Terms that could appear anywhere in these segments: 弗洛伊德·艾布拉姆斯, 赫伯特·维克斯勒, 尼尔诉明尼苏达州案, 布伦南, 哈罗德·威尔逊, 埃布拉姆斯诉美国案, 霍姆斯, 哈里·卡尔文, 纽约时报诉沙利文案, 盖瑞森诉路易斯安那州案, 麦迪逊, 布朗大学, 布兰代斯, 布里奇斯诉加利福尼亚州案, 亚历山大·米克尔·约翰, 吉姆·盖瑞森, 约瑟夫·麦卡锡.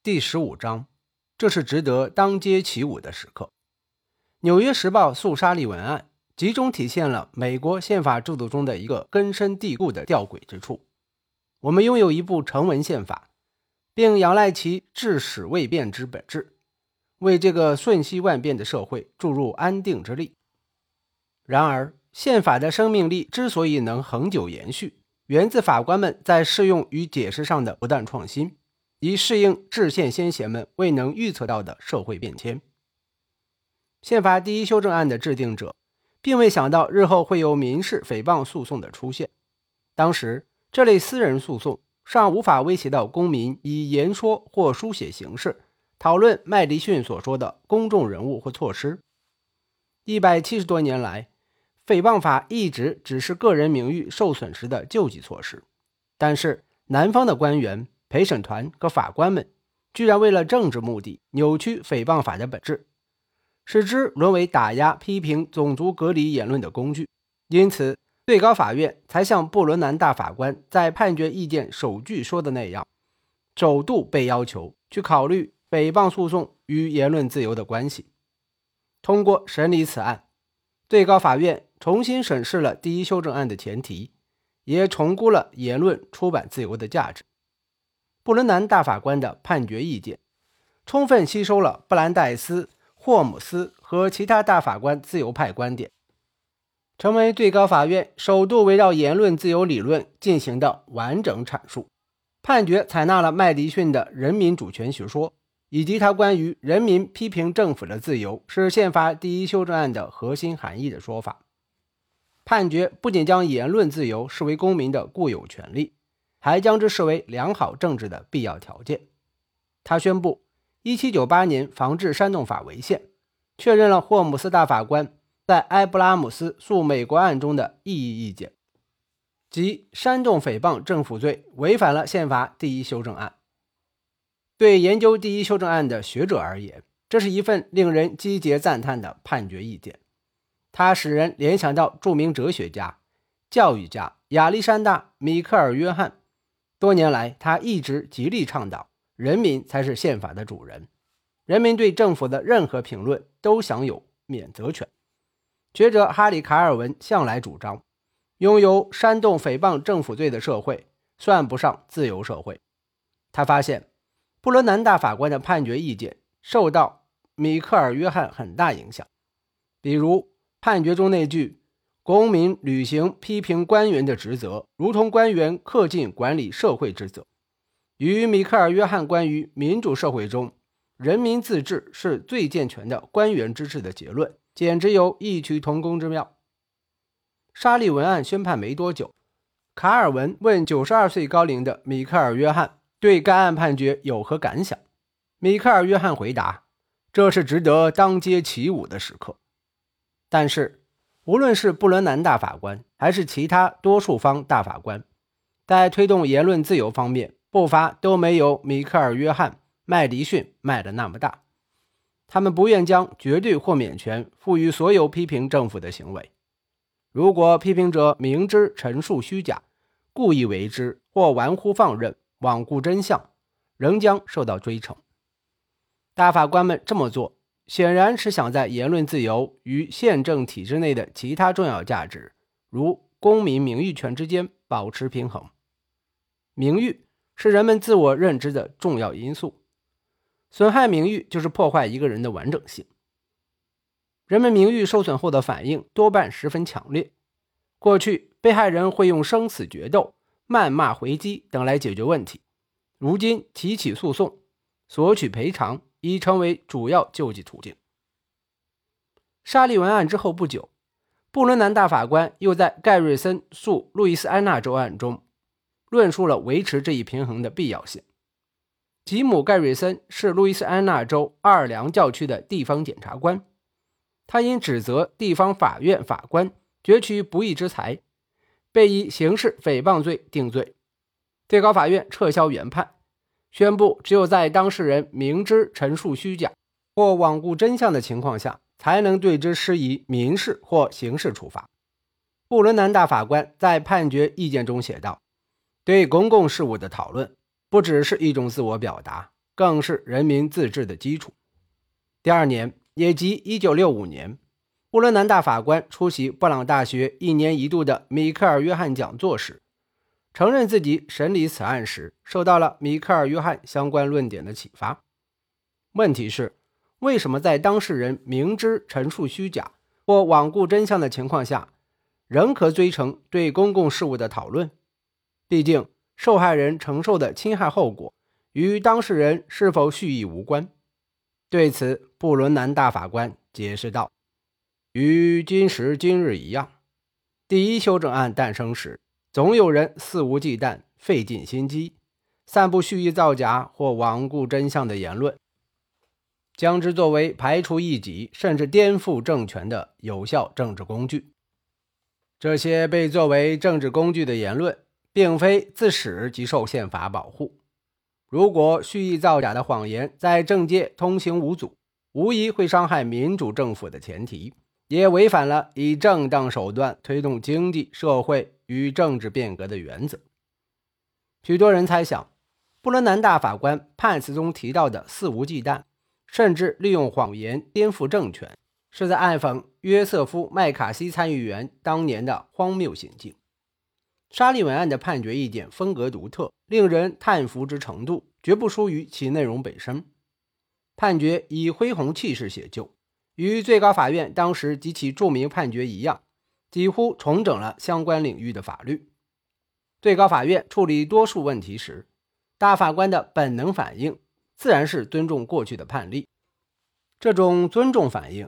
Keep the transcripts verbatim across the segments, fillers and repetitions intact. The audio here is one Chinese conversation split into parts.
第十五章，这是值得当街起舞的时刻。纽约时报诉沙利文案集中体现了美国宪法制度中的一个根深蒂固的吊诡之处。我们拥有一部成文宪法，并仰赖其治史未变之本质，为这个瞬息万变的社会注入安定之力。然而，宪法的生命力之所以能恒久延续，源自法官们在适用与解释上的不断创新，以适应制宪先贤们未能预测到的社会变迁。宪法第一修正案的制定者并未想到日后会有民事诽谤诉讼的出现，当时这类私人诉讼尚无法威胁到公民以言说或书写形式讨论麦迪逊所说的公众人物或措施。一百七十多年来，诽谤法一直只是个人名誉受损时的救济措施，但是南方的官员、陪审团和法官们居然为了政治目的扭曲诽谤法的本质，使之沦为打压、批评、种族隔离言论的工具。因此，最高法院才像布伦南大法官在判决意见首句说的那样，首度被要求去考虑诽谤诉讼与言论自由的关系。通过审理此案，最高法院重新审视了第一修正案的前提，也重估了言论出版自由的价值。布伦南大法官的判决意见充分吸收了布兰代斯、霍姆斯和其他大法官自由派观点，成为最高法院首度围绕言论自由理论进行的完整阐述。判决采纳了麦迪逊的人民主权学说，以及他关于人民批评政府的自由是宪法第一修正案的核心含义的说法。判决不仅将言论自由视为公民的固有权利，还将之视为良好政治的必要条件。他宣布一七九八年防治煽动法违宪，确认了霍姆斯大法官在埃布拉姆斯诉美国案中的异议意见，即煽动诽谤政府罪违反了宪法第一修正案。对研究第一修正案的学者而言，这是一份令人击节赞叹的判决意见，它使人联想到著名哲学家、教育家亚历山大·米克尔·约翰。多年来，他一直极力倡导人民才是宪法的主人，人民对政府的任何评论都享有免责权。学者哈里·卡尔文向来主张，拥有煽动诽谤政府罪的社会算不上自由社会。他发现布伦南大法官的判决意见受到米克尔·约翰很大影响，比如判决中那句“公民履行批评官员的职责，如同官员恪尽管理社会职责”，与米克尔·约翰关于民主社会中人民自治是最健全的官员之治的结论简直有异曲同工之妙。沙利文案宣判没多久，卡尔文问九十二岁高龄的米克尔·约翰对该案判决有何感想？米克尔·约翰回答：“这是值得当街起舞的时刻。”但是，无论是布伦南大法官还是其他多数方大法官，在推动言论自由方面步伐都没有米克尔·约翰、麦迪逊迈得那么大。他们不愿将绝对豁免权赋予所有批评政府的行为。如果批评者明知陈述虚假，故意为之或玩忽放任，罔顾真相，仍将受到追惩。大法官们这么做，显然是想在言论自由与宪政体制内的其他重要价值，如公民名誉权之间保持平衡。名誉是人们自我认知的重要因素，损害名誉就是破坏一个人的完整性。人们名誉受损后的反应多半十分强烈，过去被害人会用生死决斗、谩骂回击等来解决问题，如今提起诉讼、索取赔偿已成为主要救济途径。沙利文案之后不久，布伦南大法官又在盖瑞森诉路易斯安那州案中论述了维持这一平衡的必要性。吉姆·盖瑞森是路易斯安那州奥尔良教区的地方检察官，他因指责地方法院法官攫取不义之财，被以刑事诽谤罪定罪。最高法院撤销原判，宣布只有在当事人明知陈述虚假或罔顾真相的情况下，才能对之施以民事或刑事处罚。布伦南大法官在判决意见中写道：“对公共事务的讨论不只是一种自我表达，更是人民自治的基础。第二年，也即一九六五年，布伦南大法官出席布朗大学一年一度的米克尔·约翰讲座时，承认自己审理此案时受到了米克尔·约翰相关论点的启发。问题是，为什么在当事人明知陈述虚假或罔顾真相的情况下，仍可追成对公共事务的讨论？毕竟，受害人承受的侵害后果与当事人是否蓄意无关。对此，布伦南大法官解释道：“与今时今日一样，第一修正案诞生时，总有人肆无忌惮、费尽心机，散布蓄意造假或罔顾真相的言论，将之作为排除异己甚至颠覆政权的有效政治工具。这些被作为政治工具的言论，并非自始即受宪法保护。如果蓄意造假的谎言在政界通行无阻，无疑会伤害民主政府的前提，也违反了以正当手段推动经济社会与政治变革的原则。”许多人猜想，布伦南大法官判词中提到的肆无忌惮甚至利用谎言颠覆政权，是在暗讽约瑟夫·麦卡锡参议员当年的荒谬行径。沙利文案的判决意见风格独特，令人叹服之程度绝不输于其内容本身。判决以恢宏气势写就，与最高法院当时及其著名判决一样，几乎重整了相关领域的法律。最高法院处理多数问题时，大法官的本能反应自然是尊重过去的判例。这种尊重反应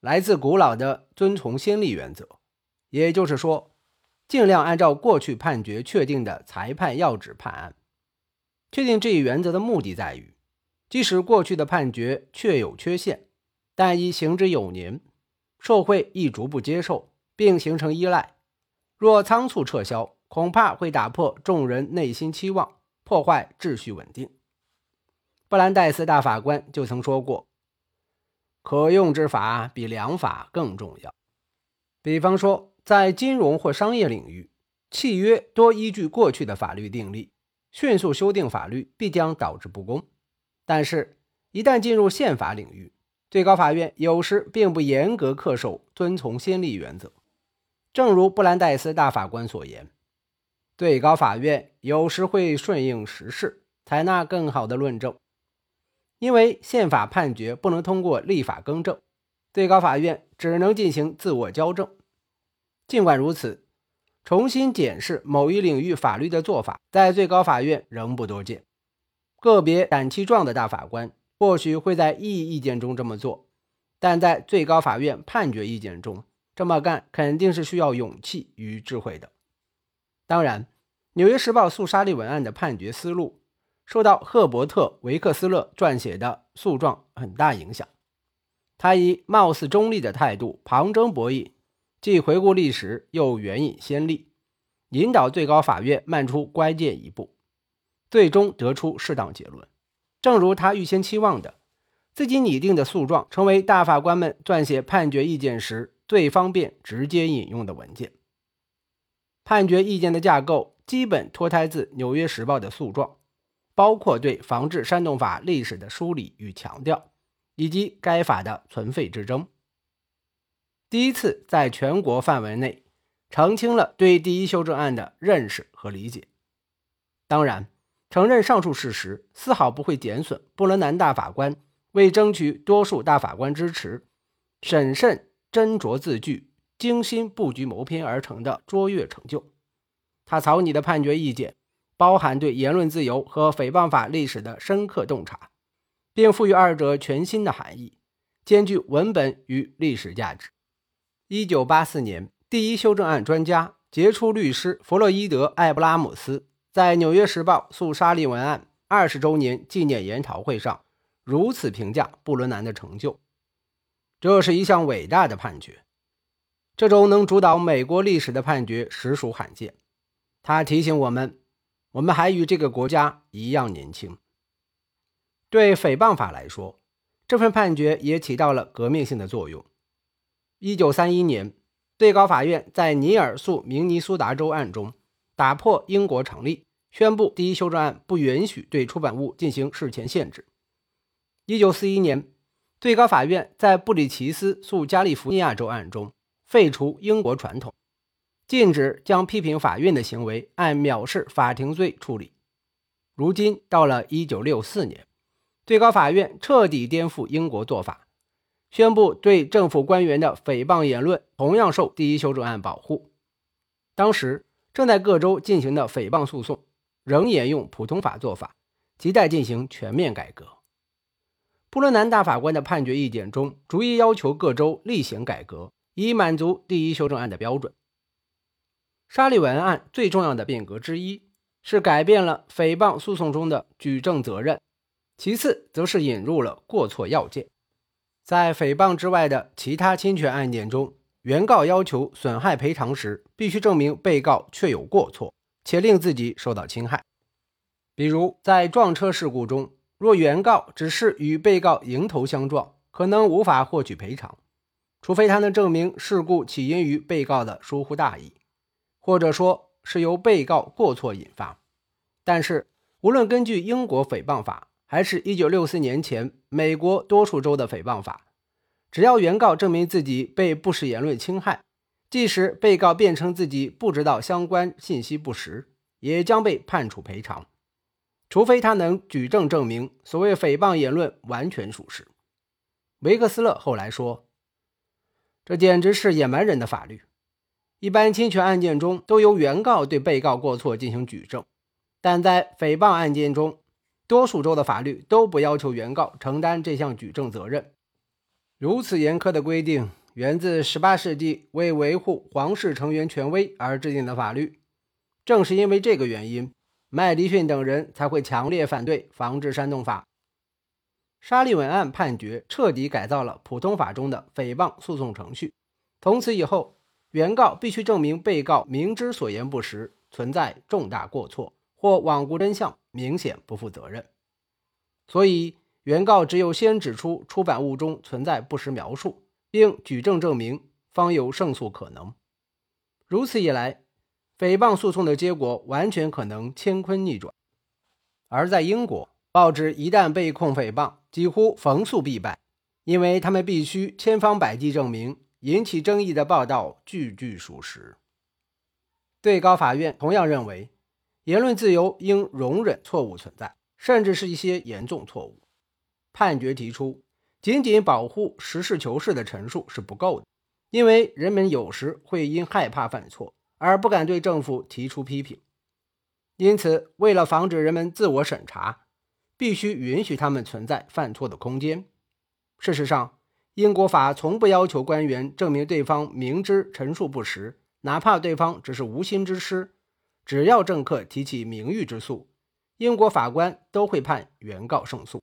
来自古老的遵从先例原则，也就是说，尽量按照过去判决确定的裁判要旨判案。确定这一原则的目的在于，即使过去的判决确有缺陷，但已行之有年，社会亦逐步接受并形成依赖。若仓促撤销，恐怕会打破众人内心期望，破坏秩序稳定。布兰代斯大法官就曾说过，可用之法比良法更重要。比方说，在金融或商业领域，契约多依据过去的法律定例，迅速修订法律必将导致不公。但是，一旦进入宪法领域，最高法院有时并不严格恪守遵从先例原则。正如布兰代斯大法官所言，最高法院有时会顺应时势，采纳更好的论证。因为宪法判决不能通过立法更正，最高法院只能进行自我矫正。尽管如此，重新检视某一领域法律的做法，在最高法院仍不多见。个别胆气壮的大法官或许会在异意见中这么做，但在最高法院判决意见中，这么干肯定是需要勇气与智慧的。当然，《纽约时报》诉沙利文案的判决思路受到赫伯特·维克斯勒撰写的诉状很大影响。他以貌似中立的态度旁征博引，既回顾历史又援引先例，引导最高法院迈出关键一步，最终得出适当结论。正如他预先期望的，自己拟定的诉状成为大法官们撰写判决意见时最方便直接引用的文件。判决意见的架构基本脱胎自《纽约时报》的诉状，包括对防治煽动法历史的梳理与强调，以及该法的存废之争。第一次在全国范围内澄清了对第一修正案的认识和理解。当然，承认上述事实丝毫不会减损布伦南大法官为争取多数大法官支持，审慎斟酌字句，精心布局谋篇而成的卓越成就。他草拟的判决意见包含对言论自由和诽谤法历史的深刻洞察，并赋予二者全新的含义，兼具文本与历史价值。一九八四年，第一修正案专家、杰出律师弗洛伊德·艾布拉姆斯在《纽约时报》诉沙利文案二十周年纪念研讨会上如此评价布伦南的成就：“这是一项伟大的判决。这种能主导美国历史的判决实属罕见。它提醒我们，我们还与这个国家一样年轻。”对诽谤法来说，这份判决也起到了革命性的作用。一九三一年，最高法院在尼尔诉明尼苏达州案中打破英国成立宣布第一修正案不允许对出版物进行事前限制。一九四一年，最高法院在布里奇斯诉加利福尼亚州案中废除英国传统，禁止将批评法院的行为按藐视法庭罪处理。如今到了一九六四年，最高法院彻底颠覆英国做法，宣布对政府官员的诽谤言论同样受第一修正案保护。当时正在各州进行的诽谤诉讼仍沿用普通法做法，亟待进行全面改革。布伦南大法官的判决意见中逐一要求各州厉行改革，以满足第一修正案的标准。沙利文案最重要的变革之一是改变了诽谤诉讼中的举证责任，其次则是引入了过错要件。在诽谤之外的其他侵权案件中，原告要求损害赔偿时必须证明被告确有过错且令自己受到侵害。比如在撞车事故中，若原告只是与被告迎头相撞，可能无法获取赔偿，除非他能证明事故起因于被告的疏忽大意，或者说是由被告过错引发。但是无论根据英国诽谤法还是一九六四年前美国多数州的诽谤法，只要原告证明自己被不实言论侵害，即使被告辩称自己不知道相关信息不实，也将被判处赔偿，除非他能举证证明所谓诽谤言论完全属实。维克斯勒后来说，这简直是野蛮人的法律。一般侵权案件中都由原告对被告过错进行举证，但在诽谤案件中，多数州的法律都不要求原告承担这项举证责任。如此严苛的规定源自十八世纪为维护皇室成员权威而制定的法律，正是因为这个原因，麦迪逊等人才会强烈反对防治煽动法。沙利文案判决彻底改造了普通法中的诽谤诉讼程序，从此以后，原告必须证明被告明知所言不实，存在重大过错或罔顾真相，明显不负责任。所以原告只有先指出出版物中存在不实描述，并举证证明，方有胜诉可能。如此一来，诽谤诉讼的结果完全可能乾坤逆转。而在英国，报纸一旦被控诽谤，几乎逢诉必败，因为他们必须千方百计证明引起争议的报道句句属实。最高法院同样认为，言论自由应容忍错误存在，甚至是一些严重错误。判决提出，仅仅保护实事求是的陈述是不够的，因为人们有时会因害怕犯错而不敢对政府提出批评。因此，为了防止人们自我审查，必须允许他们存在犯错的空间。事实上，英国法从不要求官员证明对方明知陈述不实，哪怕对方只是无心之失。只要政客提起名誉之诉，英国法官都会判原告胜诉。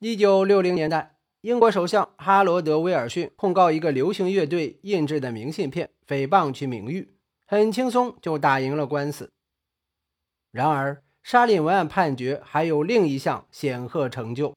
一九六零年代，英国首相哈罗德·威尔逊控告一个流行乐队印制的明信片诽谤其名誉，很轻松就打赢了官司。然而，沙利文案判决还有另一项显赫成就，